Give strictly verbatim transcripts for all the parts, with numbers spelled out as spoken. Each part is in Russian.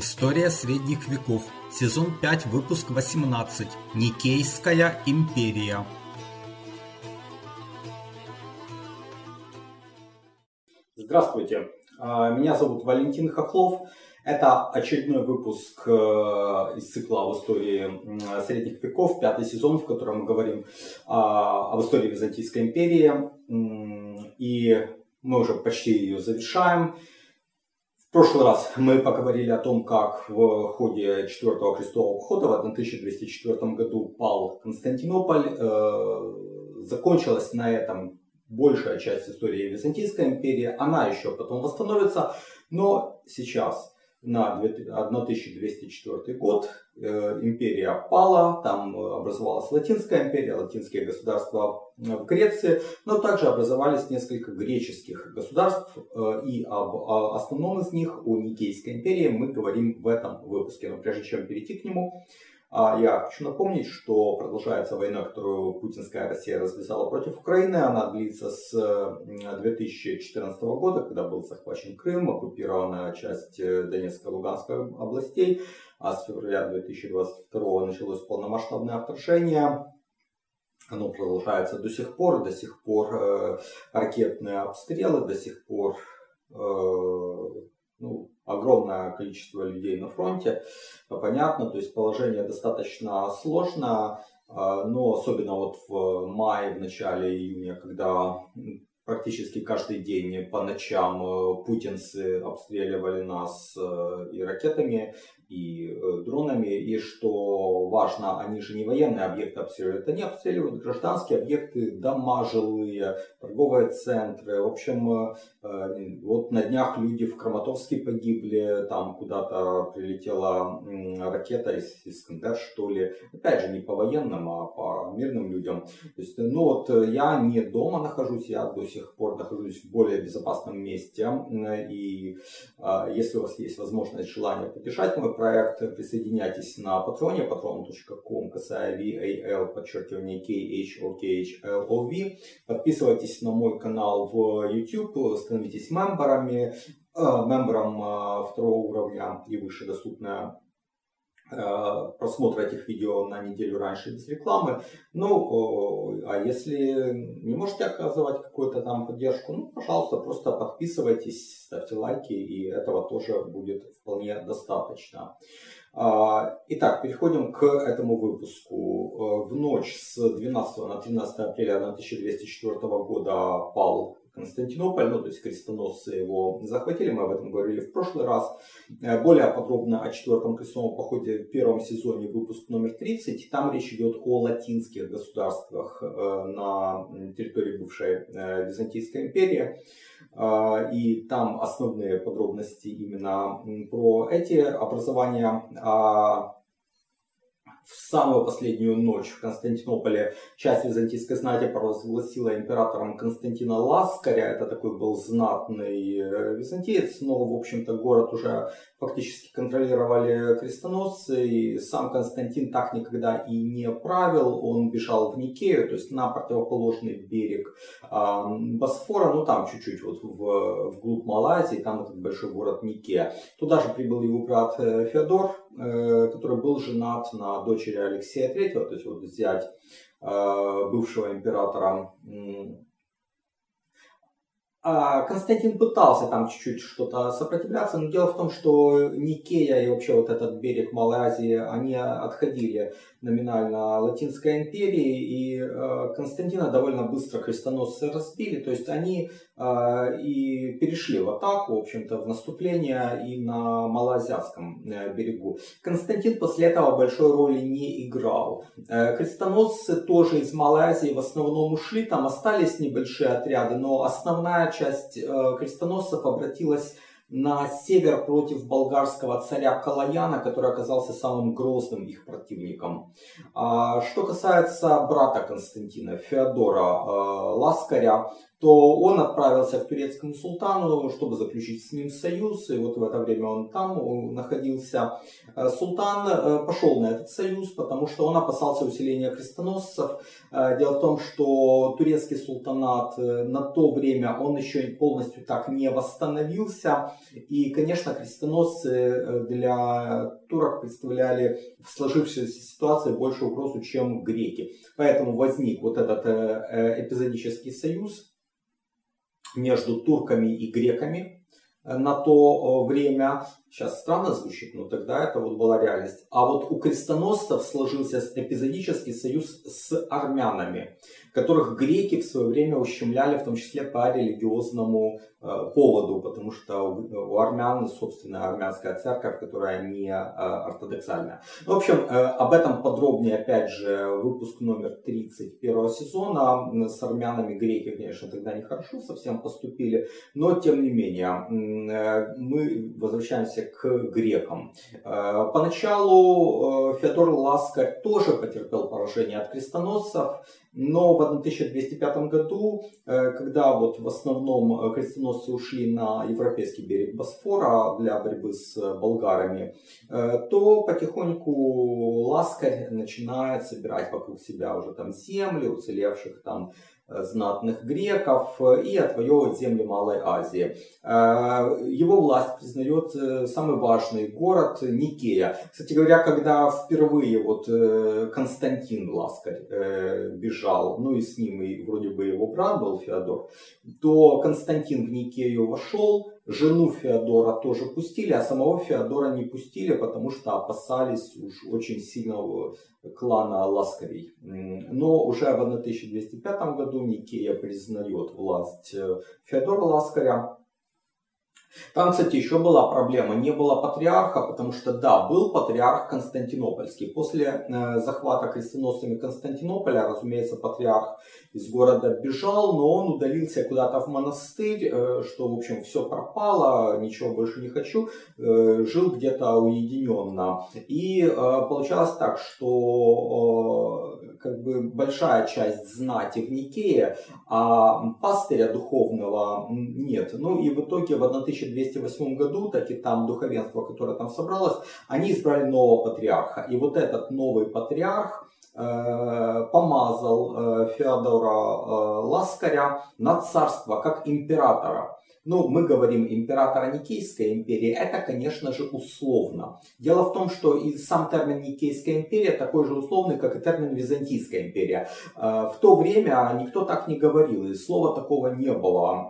История средних веков. Сезон пять, выпуск восемнадцать. Никейская империя. Здравствуйте. Меня зовут Валентин Хохлов. Это очередной выпуск из цикла об истории средних веков, пятый сезон, в котором мы говорим об истории Византийской империи. И мы уже почти ее завершаем. В прошлый раз мы поговорили о том, как в ходе четвёртого крестового похода в тысяча двести четвёртом году пал Константинополь. Закончилась на этом большая часть истории Византийской империи. Она еще потом восстановится, но сейчас на тысяча двести четвёртый год империя пала, там образовалась Латинская империя, латинские государства в Греции, но также образовались несколько греческих государств, и об основном из них, о Никейской империи, мы говорим в этом выпуске. Но прежде чем перейти к нему, я хочу напомнить, что продолжается война, которую путинская Россия развязала против Украины. Она длится с две тысячи четырнадцатого года, когда был захвачен Крым, оккупирована часть Донецкой и Луганской областей. А с февраля две тысячи двадцать второго началось полномасштабное вторжение. Оно продолжается до сих пор. До сих пор ракетные обстрелы, до сих пор ну, огромное количество людей на фронте, понятно, то есть положение достаточно сложно, но особенно вот в мае, в начале июня, когда практически каждый день по ночам путинцы обстреливали нас и ракетами, и дронами, и что важно, они же не военные объекты обстреливают, они обстреливают гражданские объекты, дома жилые, торговые центры. В общем, вот на днях люди в Краматорске погибли, там куда-то прилетела ракета из Искандер, что ли. Опять же, не по военным, а по мирным людям. То есть, ну вот я не дома нахожусь, я до сих пор нахожусь в более безопасном месте. И если у вас есть возможность, желание поддержать мой проект, присоединяйтесь на Patreon, patreon точка com, косая V A L, подчеркивание K H O K H L O V. Подписывайтесь на мой канал в YouTube, становитесь мемберами, э, мембером э, второго уровня и выше доступная. Просмотр этих видео на неделю раньше без рекламы. Ну, а если не можете оказывать какую-то там поддержку, ну, пожалуйста, просто подписывайтесь, ставьте лайки, и этого тоже будет вполне достаточно. Итак, переходим к этому выпуску. В ночь с двенадцатого на тринадцатое апреля тысяча двести четвёртого года пал Константинополь, ну, то есть крестоносцы его захватили, мы об этом говорили в прошлый раз. Более подробно о четвёртом крестовом походе в первом сезоне, выпуск номер тридцать. Там речь идет о латинских государствах на территории бывшей Византийской империи. И там основные подробности именно про эти образования. В самую последнюю ночь в Константинополе часть византийской знати провозгласила императором Константина Ласкаря. Это такой был знатный византиец, но, в общем-то, город уже фактически контролировали крестоносцы. И сам Константин так никогда и не правил. Он бежал в Никею, то есть на противоположный берег Босфора, ну там чуть-чуть вот в, вглубь Малой Азии, там этот большой город Никея. Туда же прибыл его брат Феодор, который был женат на дочери Алексея третьего, то есть вот зять бывшего императора. Константин пытался там чуть-чуть что-то сопротивляться, но дело в том, что Никея и вообще вот этот берег Малой Азии, они отходили номинально Латинской империи, и Константина довольно быстро крестоносцы разбили, то есть они и перешли в атаку, в общем-то, в наступление и на малоазиатском берегу. Константин после этого большой роли не играл. Крестоносцы тоже из Малой Азии в основном ушли, там остались небольшие отряды, но основная часть крестоносцев обратилась на север против болгарского царя Калаяна, который оказался самым грозным их противником. Что касается брата Константина, Феодора Ласкаря, то он отправился к турецкому султану, чтобы заключить с ним союз. И вот в это время он там он находился. Султан пошел на этот союз, потому что он опасался усиления крестоносцев. Дело в том, что турецкий султанат на то время, он еще полностью так не восстановился. И, конечно, крестоносцы для турок представляли в сложившейся ситуации больше угрозу, чем греки. Поэтому возник вот этот эпизодический союз между турками и греками на то время. Сейчас странно звучит, но тогда это вот была реальность. А вот у крестоносцев сложился эпизодический союз с армянами, которых греки в свое время ущемляли, в том числе по религиозному поводу, потому что у армян, собственно, армянская церковь, которая не ортодоксальная. В общем, об этом подробнее, опять же, выпуск номер тридцать первого сезона. С армянами греки, конечно, тогда нехорошо совсем поступили, но тем не менее мы возвращаемся к грекам. Поначалу Феодор Ласкарь тоже потерпел поражение от крестоносцев, но в тысяча двести пятом году, когда вот в основном крестоносцы ушли на европейский берег Босфора для борьбы с болгарами, то потихоньку Ласкарь начинает собирать вокруг себя уже там земли, уцелевших там знатных греков, и отвоевывать земли Малой Азии. Его власть признает самый важный город Никея. Кстати говоря, когда впервые вот Константин Ласкарь бежал, ну и с ним и вроде бы его брат был Феодор, то Константин в Никею вошел. Жену Феодора тоже пустили, а самого Феодора не пустили, потому что опасались уж очень сильного клана Ласкарей. Но уже в тысяча двести пятом году Никея признает власть Феодора Ласкаря. Там, кстати, еще была проблема, не было патриарха, потому что, да, был патриарх Константинопольский. После э, захвата крестоносцами Константинополя, разумеется, патриарх из города бежал, но он удалился куда-то в монастырь, э, что, в общем, все пропало, ничего больше не хочу, э, жил где-то уединенно. И э, получалось так, что э, как бы большая часть знати в Никее, а пастыря духовного нет. Ну и в итоге в тысяча двести восьмом году, так и там духовенство, которое там собралось, они избрали нового патриарха. И вот этот новый патриарх э, помазал э, Феодора э, Ласкаря на царство, как императора. Ну, мы говорим императора Никейской империи, это, конечно же, условно. Дело в том, что и сам термин Никейская империя такой же условный, как и термин Византийская империя. Э, в то время никто так не говорил, и слова такого не было.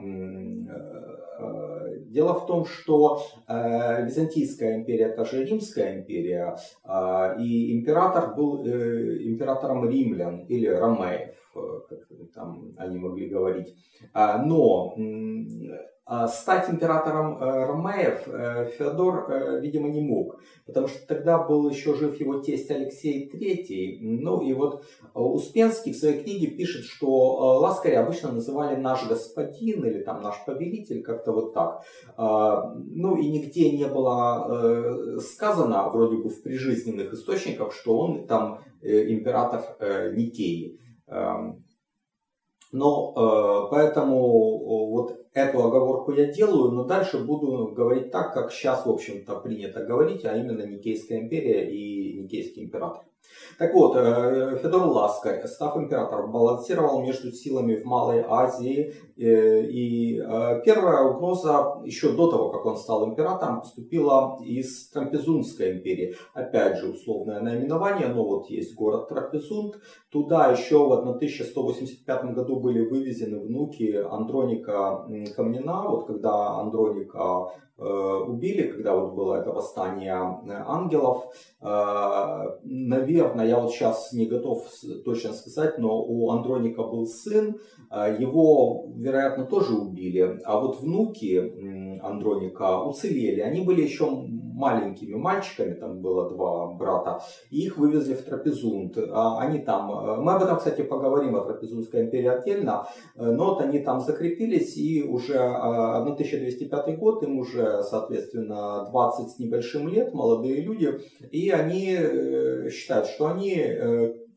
Дело в том, что э, Византийская империя – это же Римская империя, э, и император был э, императором римлян или ромеев, как там они могли говорить. А, но э, стать императором э, ромеев э, Феодор, э, видимо, не мог, потому что тогда был еще жив его тесть Алексей третий. Ну и вот Успенский в своей книге пишет, что Ласкаря обычно называли наш господин или там наш повелитель, как-то вот так. Ну и нигде не было сказано, вроде бы в прижизненных источниках, что он там император Никеи. Но поэтому вот эту оговорку я делаю, но дальше буду говорить так, как сейчас, в общем-то, принято говорить, а именно Никейская империя и Никейский император. Так вот, Феодор Ласкарь, став императором, балансировал между силами в Малой Азии. И первая угроза, еще до того, как он стал императором, поступила из Трапезундской империи. Опять же, условное наименование, но вот есть город Трапезунд. Туда еще в тысяча сто восемьдесят пятом году были вывезены внуки Андроника Комнина. Вот когда Андроника убили, когда вот было это восстание ангелов. Наверное, я вот сейчас не готов точно сказать, но у Андроника был сын, его, вероятно, тоже убили. А вот внуки Андроника уцелели, они были еще маленькими мальчиками, там было два брата, и их вывезли в Трапезунд. Они там, мы об этом, кстати, поговорим, о Трапезундской империи отдельно, но вот они там закрепились, и уже тысяча двести пятый год, им уже, соответственно, двадцать с небольшим лет, молодые люди, и они считают, что они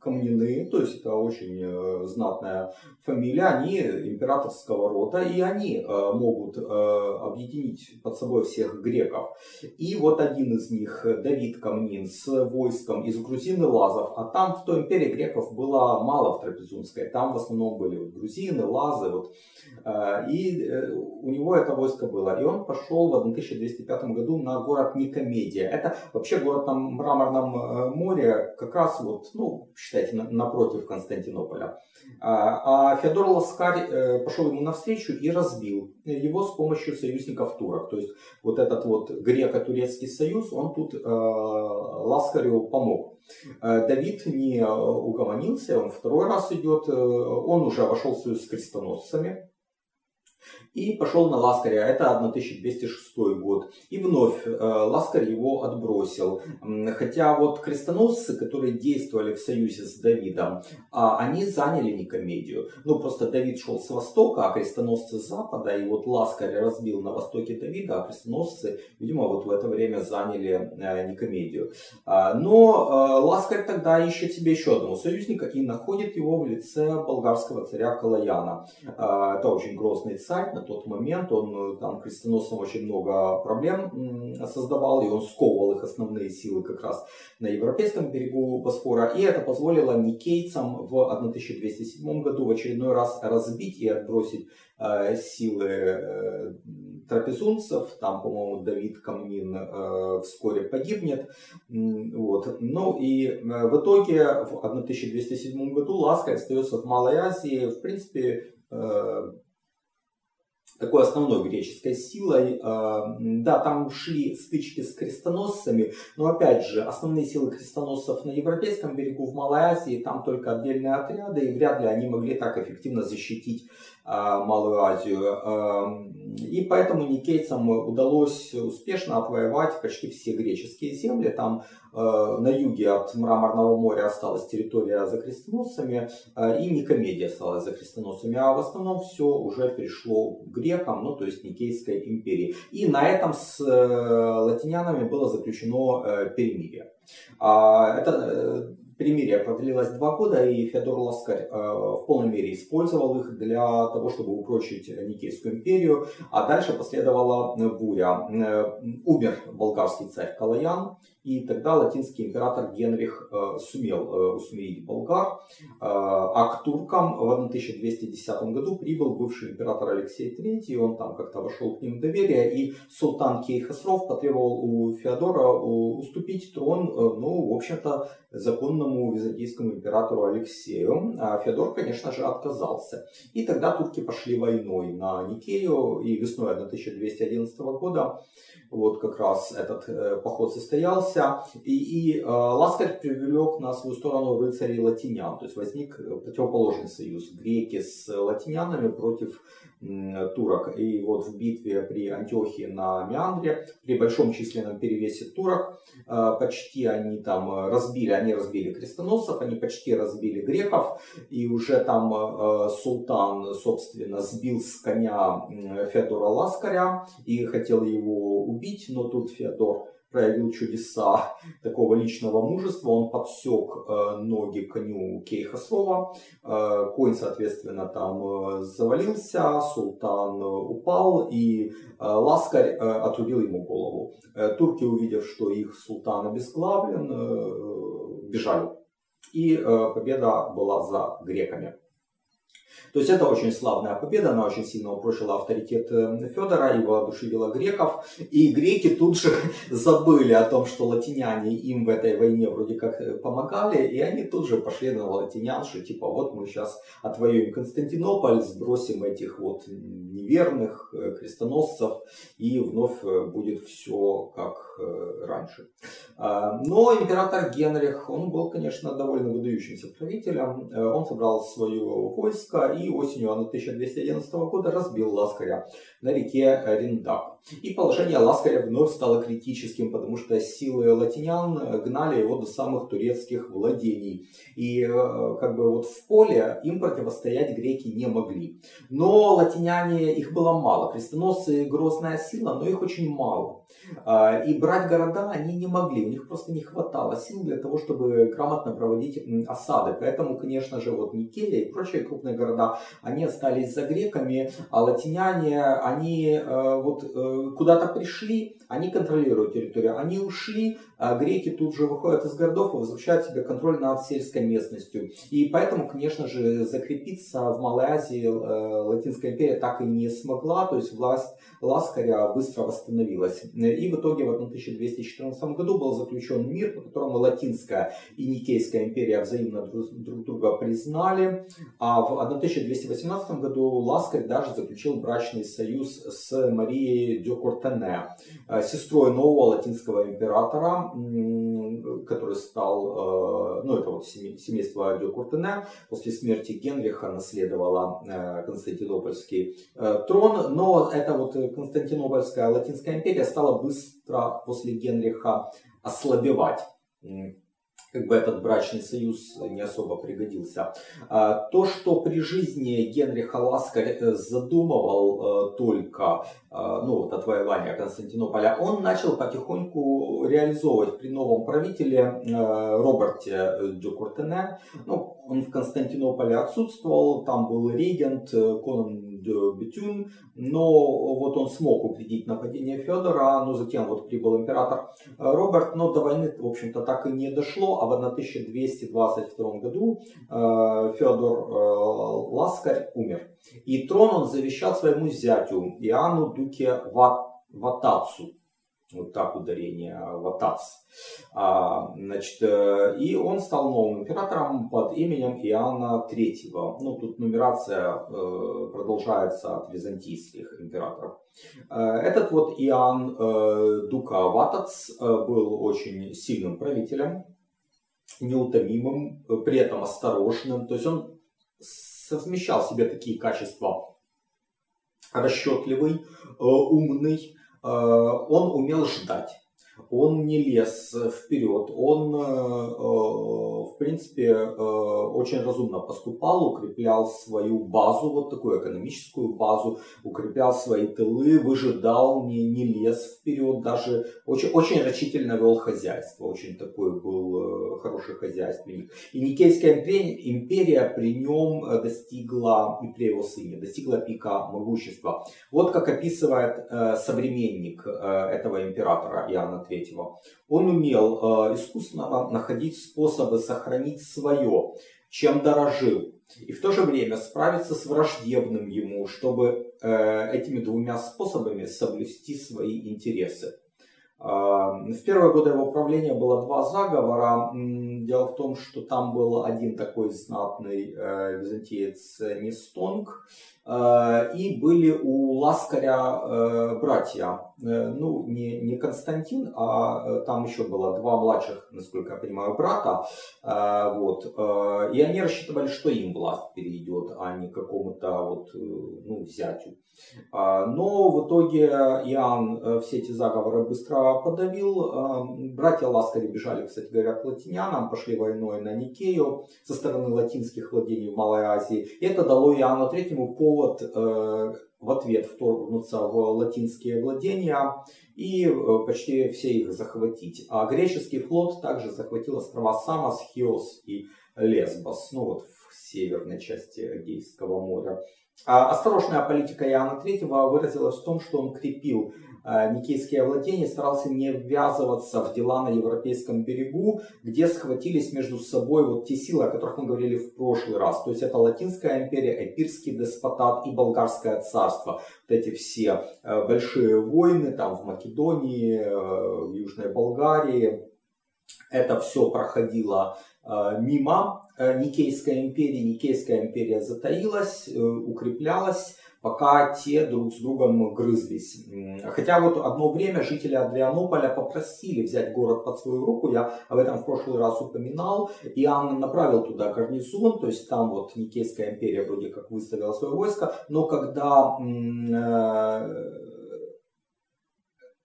Комнины, то есть это очень знатная фамилия, они императорского рода, и они могут объединить под собой всех греков. И вот один из них, Давид Комнин, с войском из грузин и лазов, а там в той империи греков было мало, в Трапезундской, там в основном были грузины, лазы, вот. И у него это войско было. И он пошел в тысяча двести пятом году на город Никомедия. Это вообще город на Мраморном море, как раз вот, ну, считайте, напротив Константинополя. А Феодор Ласкарь пошел ему навстречу и разбил его с помощью союзников турок. То есть вот этот вот греко-турецкий союз, он тут Ласкарю помог. Давид не угомонился, он второй раз идет, он уже обошел союз с крестоносцами. И пошел на Ласкаря, это тысяча двести шестой год. И вновь э, Ласкарь его отбросил. Хотя вот крестоносцы, которые действовали в союзе с Давидом, э, они заняли Никомедию. Ну просто Давид шел с востока, а крестоносцы с запада. И вот Ласкарь разбил на востоке Давида, а крестоносцы, видимо, вот в это время заняли э, Никомедию. Э, но э, Ласкарь тогда ищет себе еще одного союзника и находит его в лице болгарского царя Калаяна. Э, это очень грозный царь. На тот момент он там крестоносцам очень много проблем создавал, и он сковывал их основные силы как раз на европейском берегу Босфора. И это позволило никейцам в тысяча двести седьмом году в очередной раз разбить и отбросить э, силы э, трапезунцев. Там, по-моему, Давид Комнин э, вскоре погибнет. Вот. Ну и э, в итоге в тысяча двести седьмом году Ласкарь остается в Малой Азии. В принципе, э, такой основной греческой силой. Да, там шли стычки с крестоносцами, но опять же, основные силы крестоносцев на европейском берегу, в Малой Азии, там только отдельные отряды, и вряд ли они могли так эффективно защитить Малую Азию. И поэтому никейцам удалось успешно отвоевать почти все греческие земли. Там на юге от Мраморного моря осталась территория за крестоносцами, и Никомедия осталась за крестоносцами. А в основном все уже перешло к грекам, ну то есть Никейской империи. И на этом с латинянами было заключено перемирие. Это перемирие продлилось два года, и Феодор Ласкарь э, в полной мере использовал их для того, чтобы упрочить Никейскую империю. А дальше последовала буря. Э, умер болгарский царь Калаян, и тогда латинский император Генрих э, сумел э, усмирить болгар. Э, а к туркам в тысяча двести десятом году прибыл бывший император Алексей третий, он там как-то вошел к ним в доверие, и султан Кейхосров потребовал у Феодора уступить трон, э, ну, в общем-то, законному византийскому императору Алексею. А Феодор, конечно же, отказался. И тогда турки пошли войной на Никею, и весной тысяча двести одиннадцатого года вот как раз этот э, поход состоялся. И, и э, Ласкарь привлек на свою сторону рыцарей латинян. То есть возник противоположный союз: греки с латинянами против э, турок. И вот в битве при Антиохии на Меандре, при большом численном перевесе турок, э, почти они там разбили, они разбили крестоносцев, они почти разбили греков, и уже там э, султан, собственно, сбил с коня Феодора Ласкаря и хотел его убить, но тут Феодор проявил чудеса такого личного мужества. Он подсек э, ноги коню Кейхосрова, э, конь, соответственно, там э, завалился, султан э, упал, и э, Ласкарь э, отрубил ему голову. Э, турки, увидев, что их султан обезглавлен, э, бежали. И э, победа была за греками. То есть это очень славная победа, она очень сильно упрочила авторитет Феодора и воодушевила греков. И греки тут же забыли о том, что латиняне им в этой войне вроде как помогали, и они тут же пошли на латинян, что типа вот мы сейчас отвоюем Константинополь, сбросим этих вот неверных крестоносцев, и вновь будет все как раньше. Но император Генрих, он был, конечно, довольно выдающимся правителем, он собрал свое войско и и осенью тысяча двести одиннадцатого года разбил Ласкаря на реке Риндак. И положение Ласкаря вновь стало критическим, потому что силы латинян гнали его до самых турецких владений. И как бы вот в поле им противостоять греки не могли. Но латиняне, их было мало. Крестоносцы — грозная сила, но их очень мало. И брать города они не могли, у них просто не хватало сил для того, чтобы грамотно проводить осады. Поэтому, конечно же, вот Никея и прочие крупные города, они остались за греками, а латиняне, они вот куда-то пришли, они контролируют территорию, они ушли, а греки тут же выходят из городов и возвращают себе контроль над сельской местностью. И поэтому, конечно же, закрепиться в Малой Азии Латинская империя так и не смогла, то есть власть Ласкаря быстро восстановилась. И в итоге в тысяча двести четырнадцатом году был заключен мир, по которому Латинская и Никейская империя взаимно друг друга признали, а в тысяча двести восемнадцатом году Ласкарь даже заключил брачный союз с Марией де Кортене, сестрой нового латинского императора, который стал, ну это вот семейство де Кортене, после смерти Генриха наследовало Константинопольский трон, но эта вот Константинопольская Латинская империя стала быстро после Генриха ослабевать. Как бы этот брачный союз не особо пригодился. То, что при жизни Генриха Ласкарь задумывал только, ну, вот отвоевание Константинополя, он начал потихоньку реализовывать при новом правителе Роберте де Кортене. Ну, он в Константинополе отсутствовал, там был регент Конан Бетюн, но вот он смог упредить нападение Феодора, но затем вот прибыл император Роберт, но до войны, в общем-то, так и не дошло, а в тысяча двести двадцать втором году Феодор Ласкарь умер. И трон он завещал своему зятю Иоанну Дуке Ватацу. Вот так ударение Ватац. А, значит, и он стал новым императором под именем Иоанна третьего. Ну, тут нумерация э, продолжается от византийских императоров. Этот вот Иоанн э, Дука Ватац э, был очень сильным правителем, неутомимым, при этом осторожным. То есть он совмещал в себе такие качества: расчетливый, э, умный. Он умел ждать, он не лез вперед, он, в принципе, очень разумно поступал, укреплял свою базу, вот такую экономическую базу, укреплял свои тылы, выжидал, не, не лез вперед, даже очень, очень рачительно вел хозяйство, очень такой был хороший хозяйственник. И Никейская империя при нем достигла, и при его сыне, достигла пика могущества. Вот как описывает современник этого императора Иоанна третьего. Он умел искусственно находить способы сохранить свое, чем дорожил, и в то же время справиться с враждебным ему, чтобы этими двумя способами соблюсти свои интересы. В первые годы его правления было два заговора. Дело в том, что там был один такой знатный византиец Нестонг, и были у Ласкаря братья. Ну, не, не Константин, а там еще было два младших, насколько я понимаю, брата. Вот. И они рассчитывали, что им власть перейдет, а не какому-то вот, ну, зятю. Но в итоге Иоанн все эти заговоры быстро подавил. Братья Ласкаря бежали, кстати говоря, к латинянам, пошли войной на Никею со стороны латинских владений в Малой Азии. И это дало Иоанну третьему повод в ответ вторгнуться в латинские владения и почти все их захватить. А греческий флот также захватил острова Самос, Хиос и Лесбос, ну вот в северной части Эгейского моря. Осторожная политика Иоанна третьего выразилась в том, что он крепил никейские владения, старался не ввязываться в дела на европейском берегу, где схватились между собой вот те силы, о которых мы говорили в прошлый раз. То есть это Латинская империя, Эпирский деспотат и Болгарское царство. Вот эти все большие войны там в Македонии, в Южной Болгарии. Это все проходило мимо Никейской империи. Никейская империя затаилась, укреплялась. пока те друг с другом грызлись. Хотя вот одно время жители Адрианополя попросили взять город под свою руку, я об этом в прошлый раз упоминал. Иоанн направил туда гарнизон, то есть там вот Никейская империя вроде как выставила свое войско, но когда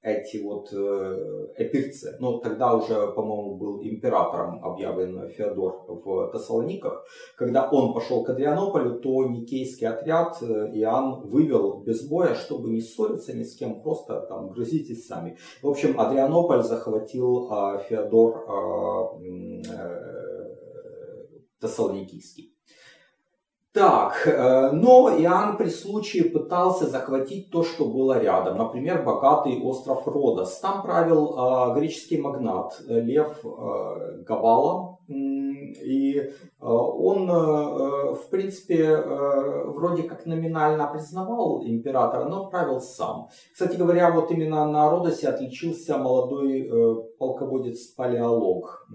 эти вот эпирцы, ну тогда уже, по-моему, был императором объявлен Феодор в Фессалониках, когда он пошел к Адрианополю, то никейский отряд Иоанн вывел без боя, чтобы не ссориться ни с кем, просто там грызитесь сами. В общем, Адрианополь захватил Феодор Фессалоникийский. Так, но Иоанн при случае пытался захватить то, что было рядом. Например, богатый остров Родос. Там правил греческий магнат Лев Габала. И он, в принципе, вроде как номинально признавал императора, но правил сам. Кстати говоря, вот именно на Родосе отличился молодой полководец Палеолог.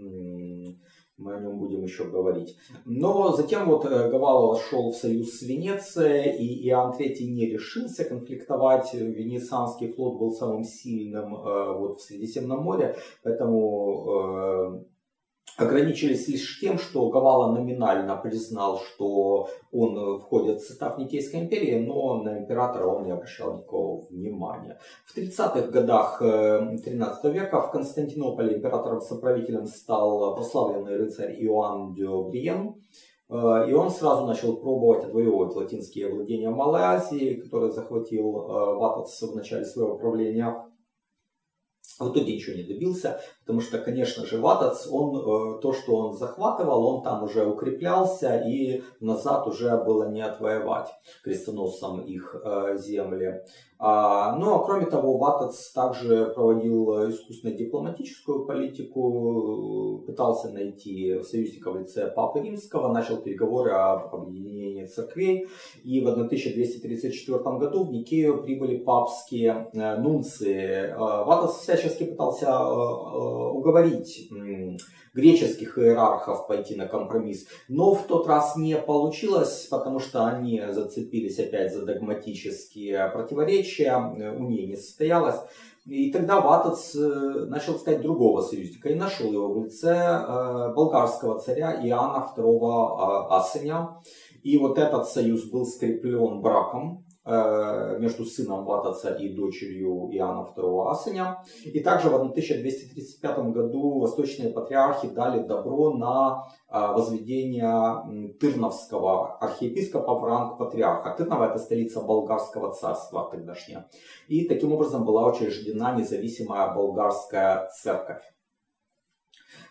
Мы о нем будем еще говорить. Но затем вот Гавала вошел в союз с Венецией, и Иоанн Третий не решился конфликтовать. Венецианский флот был самым сильным вот, в Средиземном море, поэтому ограничились лишь тем, что Гавала номинально признал, что он входит в состав Никейской империи, но на императора он не обращал никакого внимания. В тридцатых годах тринадцатого века в Константинополе императором-соправителем стал прославленный рыцарь Иоанн Дюбриен. И он сразу начал пробовать отвоевывать латинские владения Малой Азии, которые захватил Ватац в начале своего правления. В итоге ничего не добился, потому что, конечно же, Ватац, он, то, что он захватывал, он там уже укреплялся и назад уже было не отвоевать крестоносцам их земли. Но, кроме того, Ватац также проводил искусственную дипломатическую политику, пытался найти союзника в лице Папы Римского, начал переговоры об объединении церквей. И в тысяча двести тридцать четвёртом году в Никею прибыли папские нунции. Ватац всячески пытался уговорить греческих иерархов пойти на компромисс, но в тот раз не получилось, потому что они зацепились опять за догматические противоречия, уния не состоялась. И тогда Ватац начал искать другого союзника и нашел его в лице болгарского царя Иоанна Второго Асеня. И вот этот союз был скреплен браком между сыном Ватаца и дочерью Иоанна Второго Асеня. И также в тысяча двести тридцать пятом году восточные патриархи дали добро на возведение Тырновского архиепископа в ранг патриарха. Тырново — это столица болгарского царства тогдашняя. И таким образом была учреждена независимая болгарская церковь.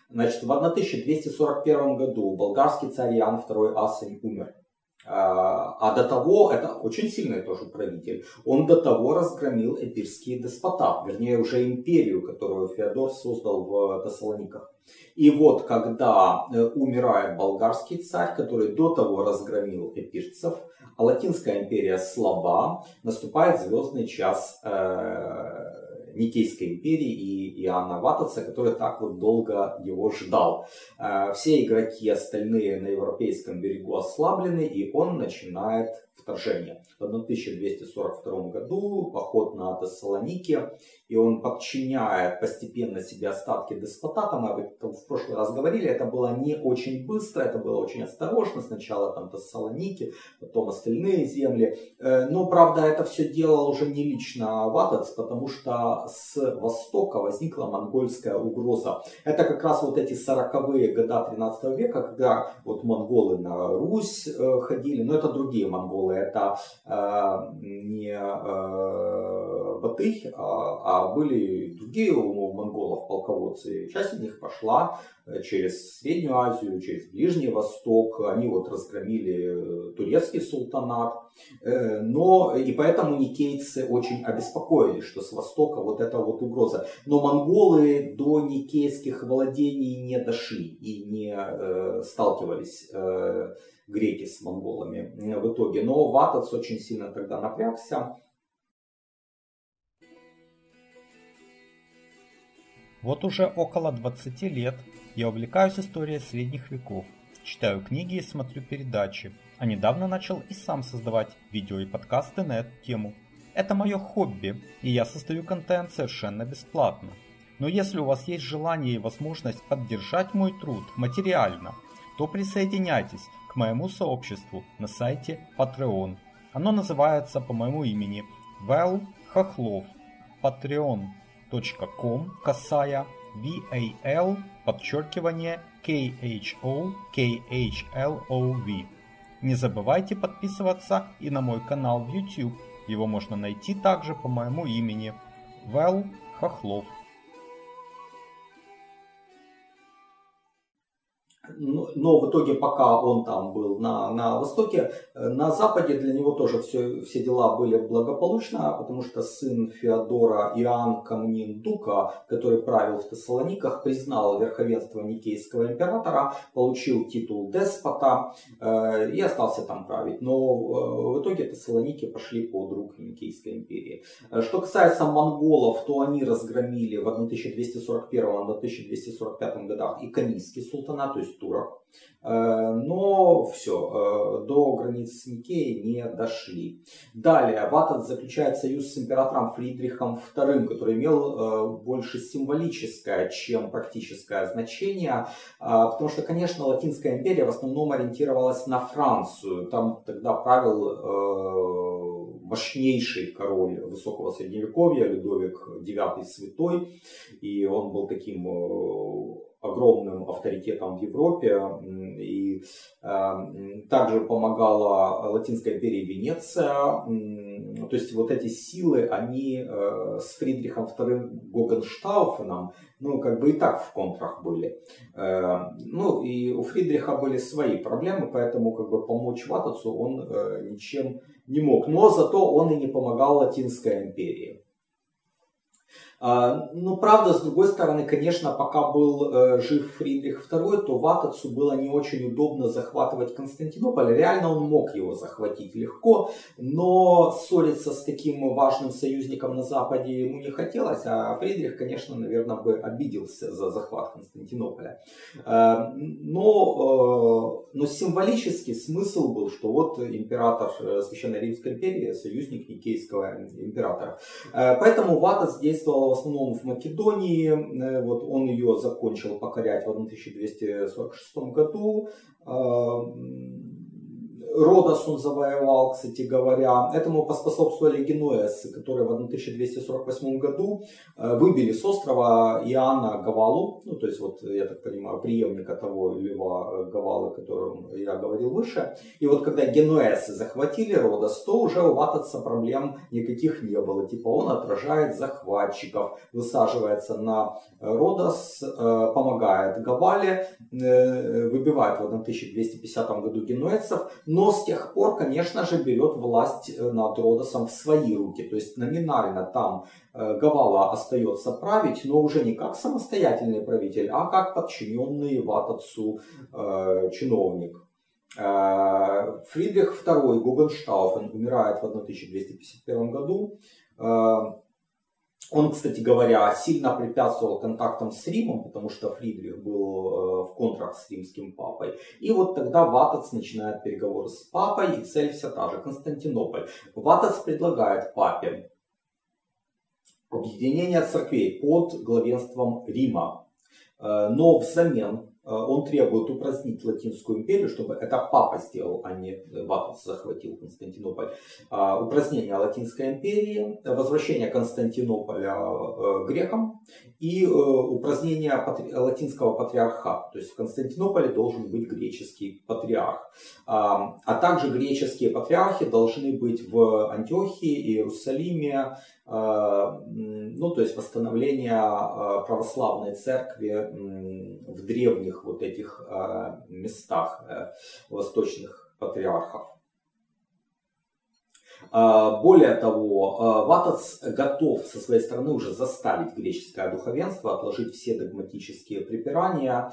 Значит, в тысяча двести сорок первом году болгарский царь Иоанн Второй Асень умер. А до того, это очень сильный тоже правитель, он до того разгромил эпирский деспотат, вернее уже империю, которую Феодор создал в Фессалониках. И вот когда умирает болгарский царь, который до того разгромил эпирцев, а Латинская империя слаба, наступает звездный час Никейской империи и Иоанна Ватаца, который так вот долго его ждал. Все игроки остальные на европейском берегу ослаблены, и он начинает вторжение. В тысяча двести сорок втором году поход на Фессалоники, и он подчиняет постепенно себе остатки деспотата. Мы об этом в прошлый раз говорили, это было не очень быстро, это было очень осторожно. Сначала там Фессалоники, потом остальные земли. Но, правда, это все делал уже не лично Ватац, потому что с востока возникла монгольская угроза. Это как раз вот эти сороковые года тринадцатого века, когда вот монголы на Русь ходили, но это другие монголы. Это э, не э, Батый, а, а были другие у монголов полководцы. Часть из них пошла через Среднюю Азию, через Ближний Восток. Они вот разгромили турецкий султанат. Но и поэтому никейцы очень обеспокоились, что с востока вот эта вот угроза. Но монголы до никейских владений не дошли и не э, сталкивались э, греки с монголами в итоге. Но Ватац очень сильно тогда напрягся. Вот уже около двадцати лет я увлекаюсь историей средних веков. Читаю книги и смотрю передачи, а недавно начал и сам создавать видео и подкасты на эту тему. Это мое хобби, и я создаю контент совершенно бесплатно. Но если у вас есть желание и возможность поддержать мой труд материально, то присоединяйтесь к моему сообществу на сайте Patreon. Оно называется по моему имени Вэл Хохлов. Patreon.com касая VAL подчеркивание KHOKHLOV. Не забывайте подписываться и на мой канал в YouTube. Его можно найти также по моему имени Вэл Хохлов. Но в итоге, пока он там был на, на Востоке, на Западе для него тоже все, все дела были благополучно, потому что сын Феодора Иоанн Комнин Дука, который правил в Фессалониках, признал верховенство Никейского императора, получил титул деспота э, и остался там править. Но э, в итоге Фессалоники пошли под руку Никейской империи. Что касается монголов, то они разгромили в тысяча двести сорок первом — тысяча двести сорок пятом годах иконийский султанат, то есть турок, но все, до границ с Никеей не дошли. Далее Ватац заключает союз с императором Фридрихом Вторым, который имел больше символическое, чем практическое значение, потому что, конечно, Латинская империя в основном ориентировалась на Францию, там тогда правил мощнейший король высокого средневековья, Людовик Девятый Святой, и он был таким огромным авторитетом в Европе, и э, также помогала Латинской империи Венеция, то есть вот эти силы, они э, с Фридрихом Вторым Гогенштауфеном, ну, как бы и так в контрах были. Э, ну, и у Фридриха были свои проблемы, поэтому, как бы, помочь Ватацу он э, ничем не мог, но зато он и не помогал Латинской империи. Ну, правда, с другой стороны, конечно, пока был жив Фридрих Второй, то Ватацу было не очень удобно захватывать Константинополь. Реально он мог его захватить легко, но ссориться с таким важным союзником на Западе ему не хотелось, а Фридрих, конечно, наверное, бы обиделся за захват Константинополя. Но, но символический смысл был, что вот император Священной Римской империи, союзник Никейского императора. Поэтому Ватац действовал в основном в Македонии, вот он ее закончил покорять в тысяча двести сорок шестом году. Родос он завоевал, кстати говоря. Этому поспособствовали генуэзцы, которые в тысяча двести сорок восьмом году выбили с острова Иоанна Гавалу, ну, то есть, вот, я так понимаю, преемника того Льва Гавалы, о котором я говорил выше. И вот когда генуэзцы захватили Родос, то уже у Ватаца проблем никаких не было. Типа он отражает захватчиков, высаживается на Родос, помогает Гавале, выбивает в тысяча двести пятидесятом году генуэзцев, но Но с тех пор, конечно же, берет власть над Родосом в свои руки. То есть номинально там Гавала остается править, но уже не как самостоятельный правитель, а как подчиненный Ватацу э, чиновник. Э, Фридрих Второй Гогенштауфен умирает в тысяча двести пятьдесят первом году. Э, Он, кстати говоря, сильно препятствовал контактам с Римом, потому что Фридрих был в контракт с римским папой. И вот тогда Ватац начинает переговоры с папой, и цель вся та же – Константинополь. Ватац предлагает папе объединение церквей под главенством Рима, но взамен он требует упразднить Латинскую империю, чтобы это папа сделал, а не Ватац захватил Константинополь. Упразднение Латинской империи, возвращение Константинополя грекам и упразднение латинского патриарха. То есть в Константинополе должен быть греческий патриарх. А также греческие патриархи должны быть в Антиохии, Иерусалиме. Ну, то есть восстановление православной церкви в древних вот этих местах восточных патриархов. Более того, Ватац готов со своей стороны уже заставить греческое духовенство отложить все догматические препирания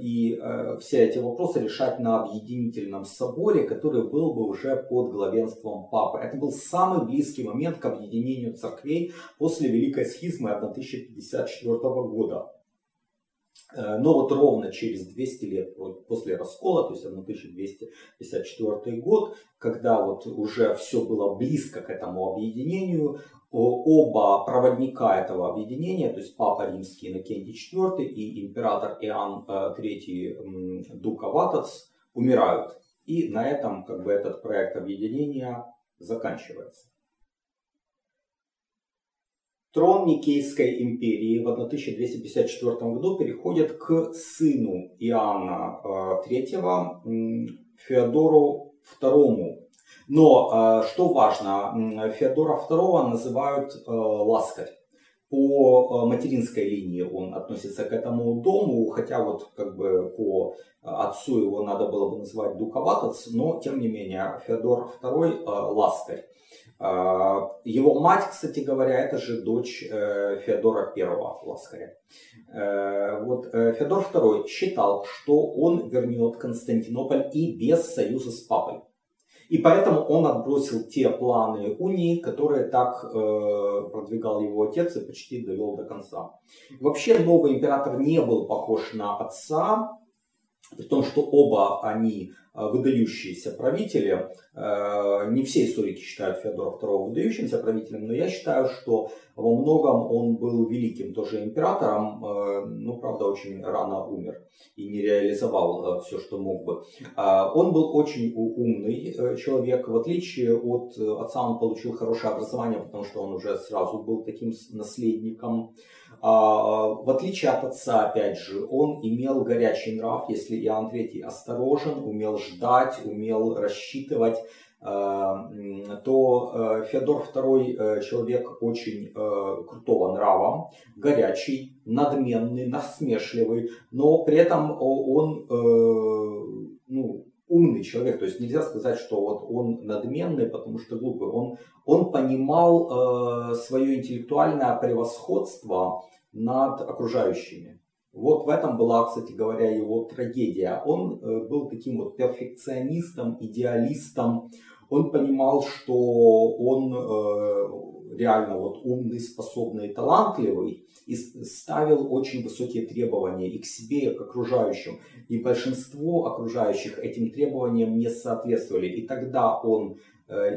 и все эти вопросы решать на объединительном соборе, который был бы уже под главенством папы. Это был самый близкий момент к объединению церквей после Великой схизмы тысяча пятьдесят четвёртого года. Но вот ровно через двести лет после раскола, то есть тысяча двести пятьдесят четвёртый год, когда вот уже все было близко к этому объединению, оба проводника этого объединения, то есть Папа Римский Иннокентий четвёртый и император Иоанн третий Дука Ватац, умирают. И на этом как бы этот проект объединения заканчивается. Трон Никейской империи в тысяча двести пятьдесят четвёртом году переходит к сыну Иоанна третьего, Феодору второму. Но, что важно, Феодора второго называют Ласкарь. По материнской линии он относится к этому дому, хотя вот как бы по отцу его надо было бы называть Дука Ватац, но тем не менее Феодор второй Ласкарь. Его мать, кстати говоря, это же дочь Феодора первого Ласкаря. Вот, Феодор второй считал, что он вернет Константинополь и без союза с папой. И поэтому он отбросил те планы унии, которые так э, продвигал его отец и почти довел до конца. Вообще новый император не был похож на отца, при том, что оба они выдающиеся правители. Э, не все историки считают Феодора второго выдающимся правителем, но я считаю, что во многом он был великим тоже императором, э, но, правда, очень рано умер и не реализовал э, все, что мог бы. Э, он был очень умный э, человек, в отличие от э, отца он получил хорошее образование, потому что он уже сразу был таким наследником. Э, в отличие от отца, опять же, он имел горячий нрав, если Иоанн третий осторожен, умел ждать, умел рассчитывать, то Феодор второй человек очень крутого нрава, горячий, надменный, насмешливый, но при этом он ну, умный человек, то есть нельзя сказать, что вот он надменный, потому что глупый. Он, он понимал свое интеллектуальное превосходство над окружающими. Вот в этом была, кстати говоря, его трагедия. Он был таким вот перфекционистом, идеалистом. Он понимал, что он реально вот умный, способный, талантливый. И ставил очень высокие требования и к себе, и к окружающим. И большинство окружающих этим требованиям не соответствовали. И тогда он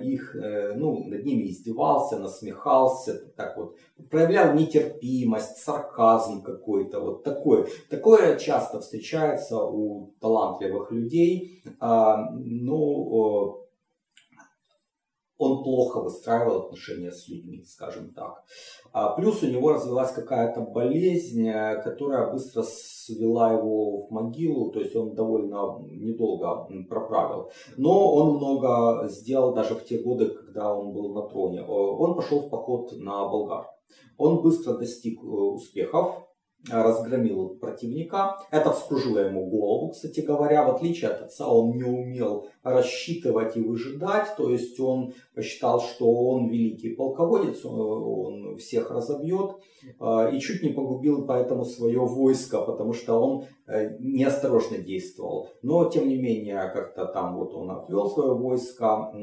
их, ну, над ними издевался, насмехался, так вот, проявлял нетерпимость, сарказм какой-то, вот такое. Такое часто встречается у талантливых людей, но он плохо выстраивал отношения с людьми, скажем так. Плюс у него развилась какая-то болезнь, которая быстро свела его в могилу, то есть он довольно недолго проправил. Но он много сделал даже в те годы, когда он был на троне. Он пошел в поход на болгар. Он быстро достиг успехов, разгромил противника. Это вскружило ему голову, кстати говоря. В отличие от отца, он не умел рассчитывать и выжидать. То есть он посчитал, что он великий полководец, он всех разобьет. И чуть не погубил поэтому свое войско, потому что он неосторожно действовал. Но, тем не менее, как-то там вот он отвел свое войско.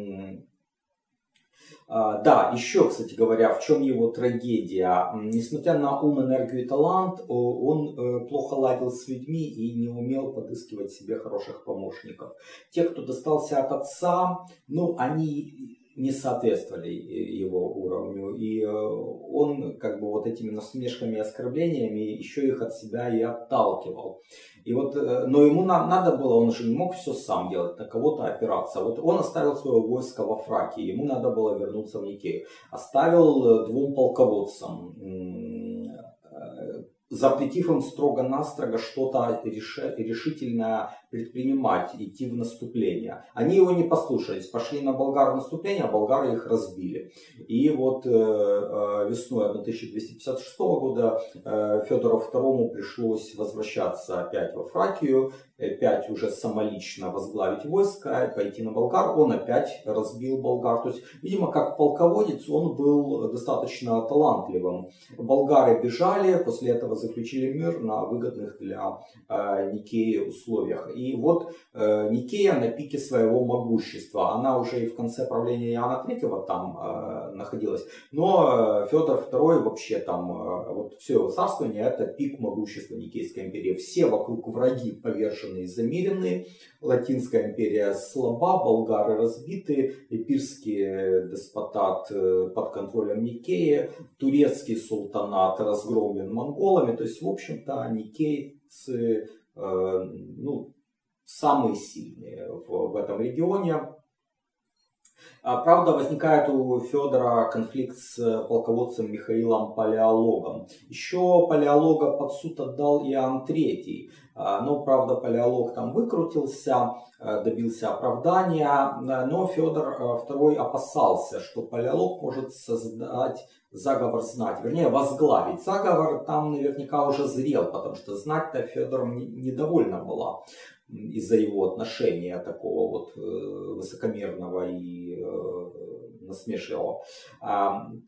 Да, еще, кстати говоря, в чем его трагедия? Несмотря на ум, энергию и талант, он плохо ладил с людьми и не умел подыскивать себе хороших помощников. Те, кто достался от отца, ну, они не соответствовали его уровню. И он как бы вот этими насмешками и оскорблениями еще их от себя и отталкивал. И вот, но ему на, надо было, он же не мог все сам делать, на кого-то опираться. Вот он оставил свое войско во Фракии, ему надо было вернуться в Никею. Оставил двум полководцам, запретив им строго-настрого что-то решительно предпринимать, идти в наступление. Они его не послушались, пошли на болгар в наступление, а болгары их разбили. И вот весной тысяча двести пятьдесят шестого года Феодору второму пришлось возвращаться опять во Фракию, опять уже самолично возглавить войско, пойти на болгар. Он опять разбил болгар. То есть, видимо, как полководец он был достаточно талантливым. Болгары бежали, после этого заключили мир на выгодных для Никеи условиях. И И вот э, Никея на пике своего могущества. Она уже и в конце правления Иоанна Третьего там э, находилась. Но э, Феодор Второй вообще там, э, вот все его царствование, это пик могущества Никейской империи. Все вокруг враги поверженные, замиренные. Латинская империя слаба, болгары разбиты, эпирский деспотат э, под контролем Никеи, турецкий султанат разгромлен монголами. То есть, в общем-то, никейцы... ну, самые сильные в, в этом регионе. Правда, возникает у Феодора конфликт с полководцем Михаилом Палеологом. Еще Палеолога под суд отдал Иоанн Третий. Но, правда, Палеолог там выкрутился, добился оправдания. Но Феодор Второй опасался, что Палеолог может создать заговор знать. Вернее, возглавить заговор там наверняка уже зрел, потому что знать-то Феодором недовольна была из-за его отношения такого вот высокомерного и насмешливого.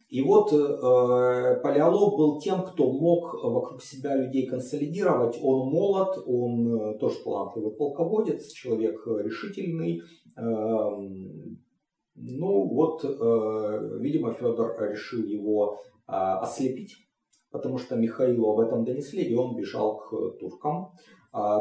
И вот Палеолог был тем, кто мог вокруг себя людей консолидировать. Он молод, он тоже талантливый полководец, человек решительный. Ну вот, видимо, Феодор решил его ослепить, потому что Михаилу об этом донесли, и он бежал к туркам.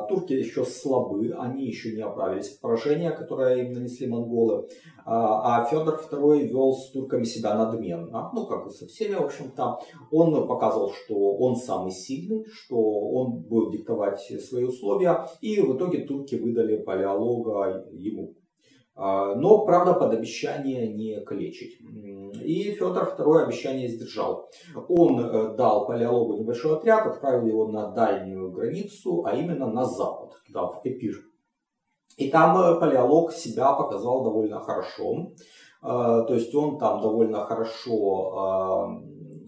Турки еще слабы, они еще не оправились от поражения, которое им нанесли монголы. А Феодор Второй вел с турками себя надменно, ну как и со всеми, в общем-то. Он показывал, что он самый сильный, что он будет диктовать свои условия. И в итоге турки выдали Палеолога ему. Но, правда, под обещание не калечить. И Феодор Второй обещание сдержал. Он дал Палеологу небольшой отряд, отправил его на дальнюю границу, а именно на запад, туда, в Эпир. И там Палеолог себя показал довольно хорошо. То есть он там довольно хорошо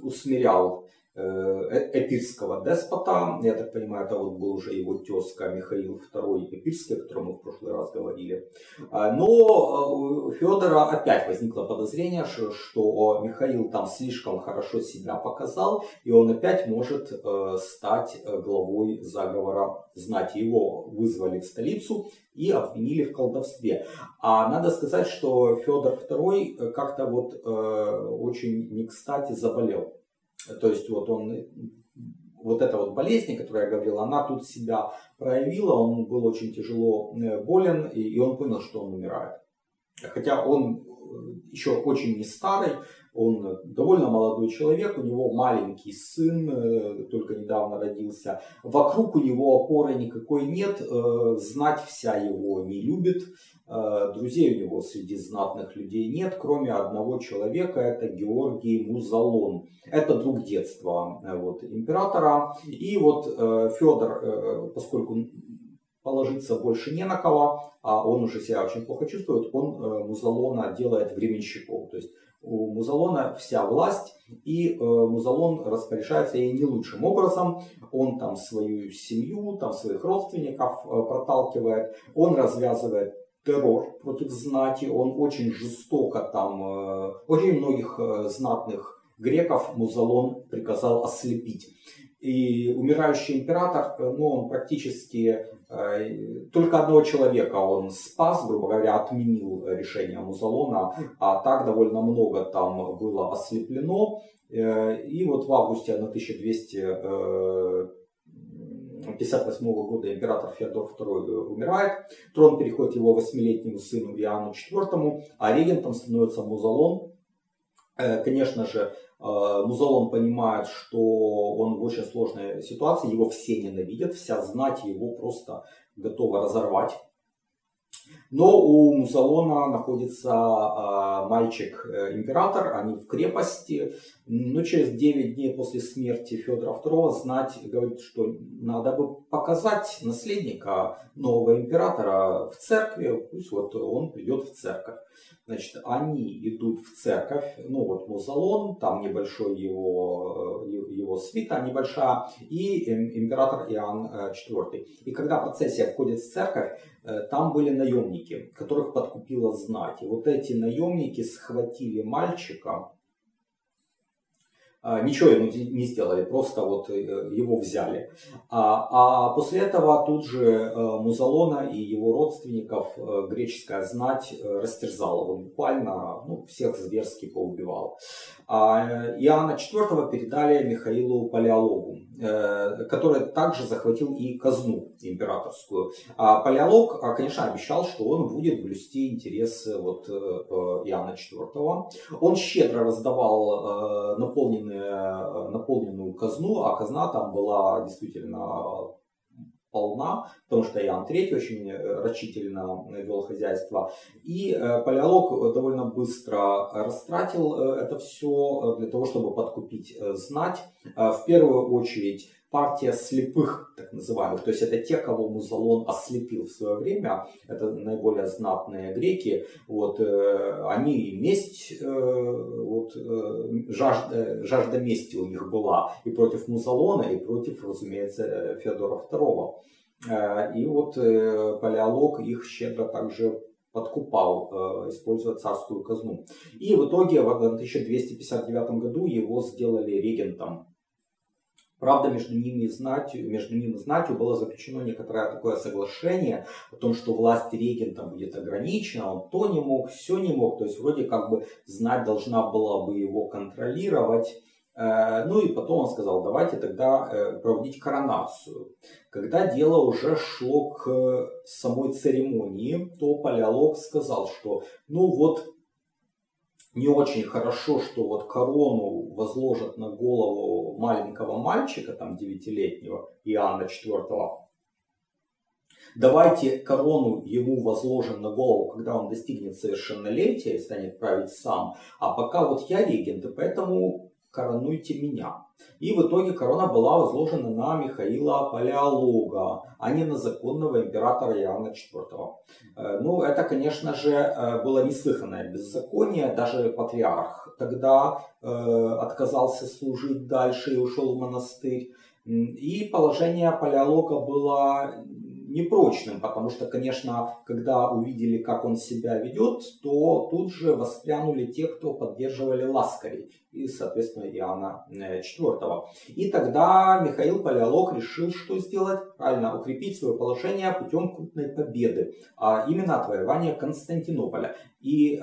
усмирял эпирского деспота. Я так понимаю, это вот был уже его тезка Михаил Второй эпирский, о котором мы в прошлый раз говорили. Но у Феодора опять возникло подозрение, что Михаил там слишком хорошо себя показал, и он опять может стать главой заговора знати. Его вызвали в столицу и обвинили в колдовстве. А надо сказать, что Феодор Второй как-то вот очень не кстати заболел. То есть вот он, вот эта вот болезнь, о которой я говорил, она тут себя проявила, он был очень тяжело болен, и, и он понял, что он умирает. Хотя он еще очень не старый, он довольно молодой человек, у него маленький сын, только недавно родился. Вокруг у него опоры никакой нет, знать вся его не любит, друзей у него среди знатных людей нет, кроме одного человека, это Георгий Музалон. Это друг детства вот, императора. И вот Феодор, поскольку положиться больше не на кого, а он уже себя очень плохо чувствует, он Музалона делает временщиком. То есть у Музалона вся власть, и Музалон распоряжается ей не лучшим образом. Он там свою семью, там своих родственников проталкивает, он развязывает террор против знати, он очень жестоко там, очень многих знатных греков Музалон приказал ослепить. И умирающий император, ну, он практически только одного человека он спас, грубо говоря, отменил решение Музалона, а так довольно много там было ослеплено. И вот в августе тысяча двести пятьдесят восьмого года император Феодор Второй умирает, трон переходит его восьмилетнему сыну Иоанну Четвёртому, а регентом становится Музалон. Конечно же, Музалон понимает, что он в очень сложной ситуации, его все ненавидят, вся знать его просто готова разорвать. Но у Музалона находится мальчик-император, они в крепости. Но через девять дней после смерти Феодора Второго знать говорит, что надо бы показать наследника нового императора в церкви, пусть вот он придет в церковь. Значит, они идут в церковь, ну вот Музалон, там небольшой его, его свита, небольшая, и император Иоанн Четвёртый. И когда процессия входит в церковь, там были наемники, которых подкупила знать. И вот эти наемники схватили мальчика, ничего ему не сделали, просто вот его взяли. А, а после этого тут же Музалона и его родственников греческая знать растерзала. Он буквально ну, всех зверски поубивал. А Иоанна четвёртого передали Михаилу Палеологу, который также захватил и казну императорскую. А Палеолог, конечно, обещал, что он будет блюсти интересы вот Иоанна четвёртого. Он щедро раздавал наполненную, наполненную казну, а казна там была действительно полна, потому что Иоанн третий очень рачительно вел хозяйство. И Палеолог довольно быстро растратил это все для того, чтобы подкупить знать. В первую очередь партия слепых, так называемых, то есть это те, кого Музалон ослепил в свое время, это наиболее знатные греки, вот, э, они и месть, э, вот, э, жажда, жажда мести у них была и против Музалона, и против, разумеется, Феодора второго. Э, и вот э, Палеолог их щедро также подкупал, э, используя царскую казну. И в итоге в тысяча двести пятьдесят девятом году его сделали регентом. Правда, между ними и знатью, между ним и знатью было заключено некоторое такое соглашение о том, что власть регента будет ограничена, он то не мог, все не мог. То есть вроде как бы знать должна была бы его контролировать. Ну и потом он сказал, давайте тогда проводить коронацию. Когда дело уже шло к самой церемонии, то Палеолог сказал, что ну вот... не очень хорошо, что вот корону возложат на голову маленького мальчика, там девятилетнего Иоанна четвёртого. Давайте корону ему возложим на голову, когда он достигнет совершеннолетия и станет править сам. А пока вот я регент, и поэтому коронуйте меня. И в итоге корона была возложена на Михаила Палеолога, а не на законного императора Иоанна четвёртого. Ну, это, конечно же, было неслыханное беззаконие. Даже патриарх тогда отказался служить дальше и ушел в монастырь. И положение Палеолога было непрочным, потому что, конечно, когда увидели, как он себя ведет, то тут же воспрянули те, кто поддерживали Ласкарей и, соответственно, Иоанна четвёртого. И тогда Михаил Палеолог решил, что сделать? Правильно, укрепить свое положение путем крупной победы, а именно отвоевания Константинополя. И э,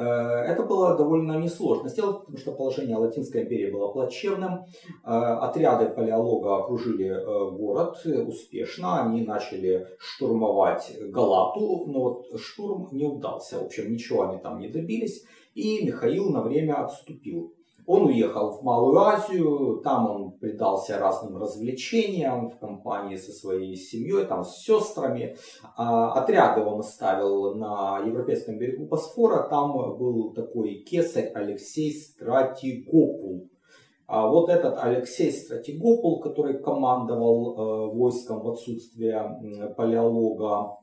это было довольно несложно сделать, потому что положение Латинской империи было плачевным. Э, отряды Палеолога окружили э, город успешно, они начали штурмовать Галату, но вот штурм не удался, в общем, ничего они там не добились, и Михаил на время отступил. Он уехал в Малую Азию, там он предался разным развлечениям в компании со своей семьей, там с сестрами. Отряды он оставил на европейском берегу Босфора, там был такой кесарь Алексей Стратигопул. А вот этот Алексей Стратигопул, который командовал войском в отсутствие Палеолога.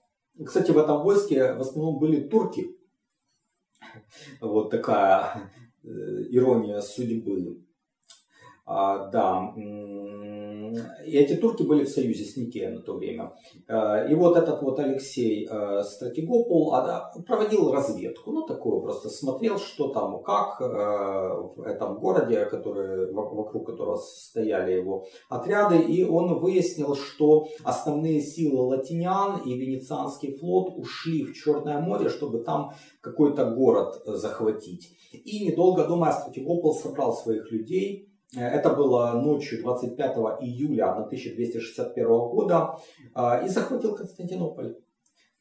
Кстати, в этом войске в основном были турки. Вот такая... ирония судьбы. А, да. И эти турки были в союзе с Никеей на то время. И вот этот вот Алексей Стратигопул проводил разведку. Ну, такое просто смотрел, что там и как в этом городе, который, вокруг которого стояли его отряды. И он выяснил, что основные силы латинян и венецианский флот ушли в Черное море, чтобы там какой-то город захватить. И недолго думая, Стратигопул собрал своих людей. Это было ночью двадцать пятого июля тысяча двести шестьдесят первого года и захватил Константинополь.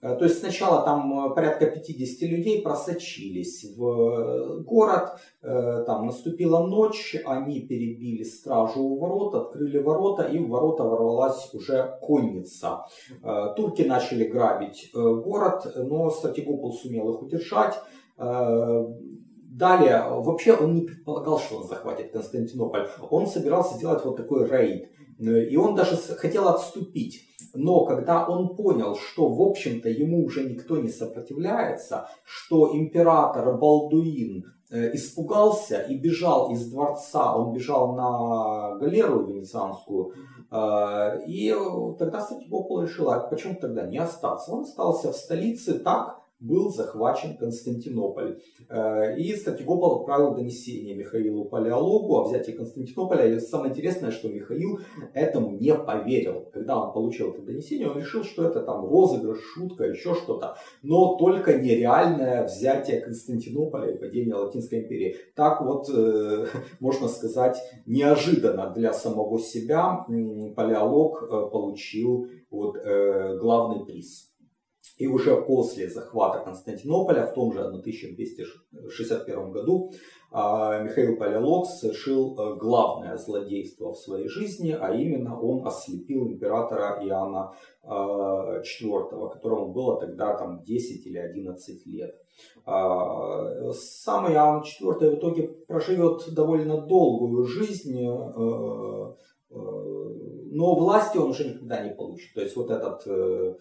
То есть сначала там порядка пятидесяти людей просочились в город, там наступила ночь, они перебили стражу у ворот, открыли ворота, и в ворота ворвалась уже конница. Турки начали грабить город, но Стратигопул сумел их удержать. Далее, вообще он не предполагал, что он захватит Константинополь. Он собирался сделать вот такой рейд. И он даже хотел отступить. Но когда он понял, что, в общем-то, ему уже никто не сопротивляется, что император Балдуин испугался и бежал из дворца, он бежал на галеру венецианскую, и тогда Стратигопул решил, а почему тогда не остаться? Он остался в столице так, был захвачен Константинополь. И Стратигопул отправил донесение Михаилу Палеологу о взятии Константинополя. И самое интересное, что Михаил этому не поверил. Когда он получил это донесение, он решил, что это там розыгрыш, шутка, еще что-то. Но только нереальное взятие Константинополя и падение Латинской империи. Так вот, можно сказать, неожиданно для самого себя Палеолог получил вот, главный приз. И уже после захвата Константинополя в том же тысяча двести шестьдесят первом году Михаил Палеолог совершил главное злодейство в своей жизни, а именно он ослепил императора Иоанна четвёртого, которому было тогда там десять или одиннадцать лет. Сам Иоанн четвёртый в итоге проживет довольно долгую жизнь, но власти он уже никогда не получит. То есть вот этот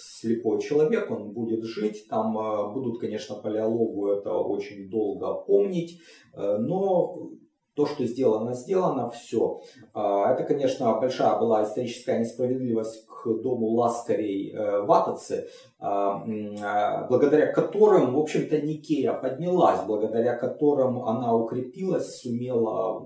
слепой человек, он будет жить, там будут, конечно, Палеологу это очень долго помнить, но то, что сделано, сделано, все. Это, конечно, большая была историческая несправедливость к дому Ласкарей Ватацы, благодаря которым, в общем-то, Никея поднялась, благодаря которым она укрепилась, сумела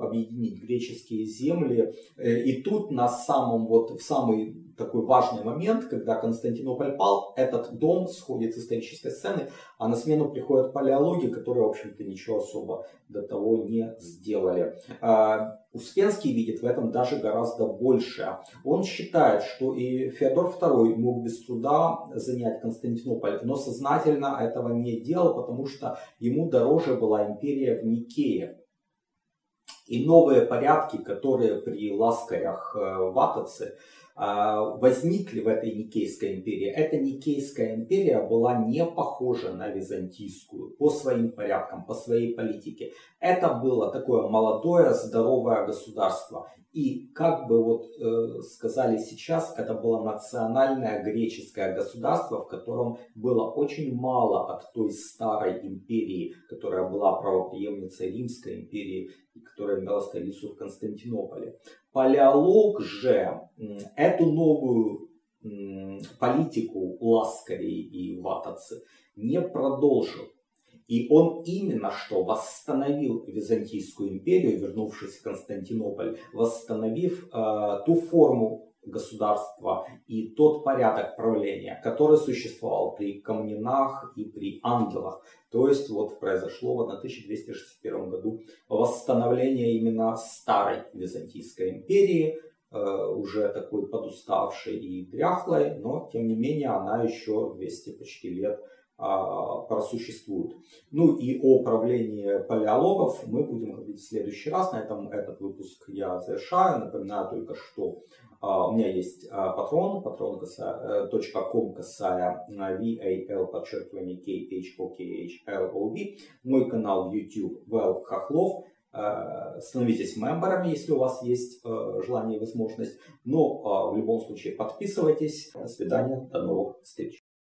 объединить греческие земли. И тут на самом, вот, в самый такой важный момент, когда Константинополь пал, этот дом сходит с исторической сцены, а на смену приходят палеологи, которые, в общем-то, ничего особо до того не сделали. Успенский видит в этом даже гораздо больше. Он считает, что и Феодор второй мог без труда занять Константинополь, но сознательно этого не делал, потому что ему дороже была империя в Никее. И новые порядки, которые при Ласкарях Ватаце возникли в этой Никейской империи. Эта Никейская империя была не похожа на византийскую по своим порядкам, по своей политике. Это было такое молодое, здоровое государство. И, как бы вот э, сказали сейчас, это было национальное греческое государство, в котором было очень мало от той старой империи, которая была правопреемницей Римской империи, которая имела столицу в Константинополе. Палеолог же эту новую политику Ласкарей и Ватацы не продолжил. И он именно что восстановил Византийскую империю, вернувшись в Константинополь, восстановив э, ту форму государства и тот порядок правления, который существовал при Комнинах и при Ангелах. То есть вот произошло в тысяча двести шестьдесят первом году восстановление именно старой Византийской империи, уже такой подуставшей и дряхлой, но тем не менее она еще двести почти лет просуществует. Ну и о правлении палеологов мы будем говорить в следующий раз. На этом этот выпуск я завершаю. Напоминаю только, что у меня есть Patreon, patreon точка com, касая val_khokhlov, мой канал в YouTube Вал Хохлов. Становитесь мемберами, если у вас есть желание и возможность. Но в любом случае подписывайтесь. До свидания, до новых встреч.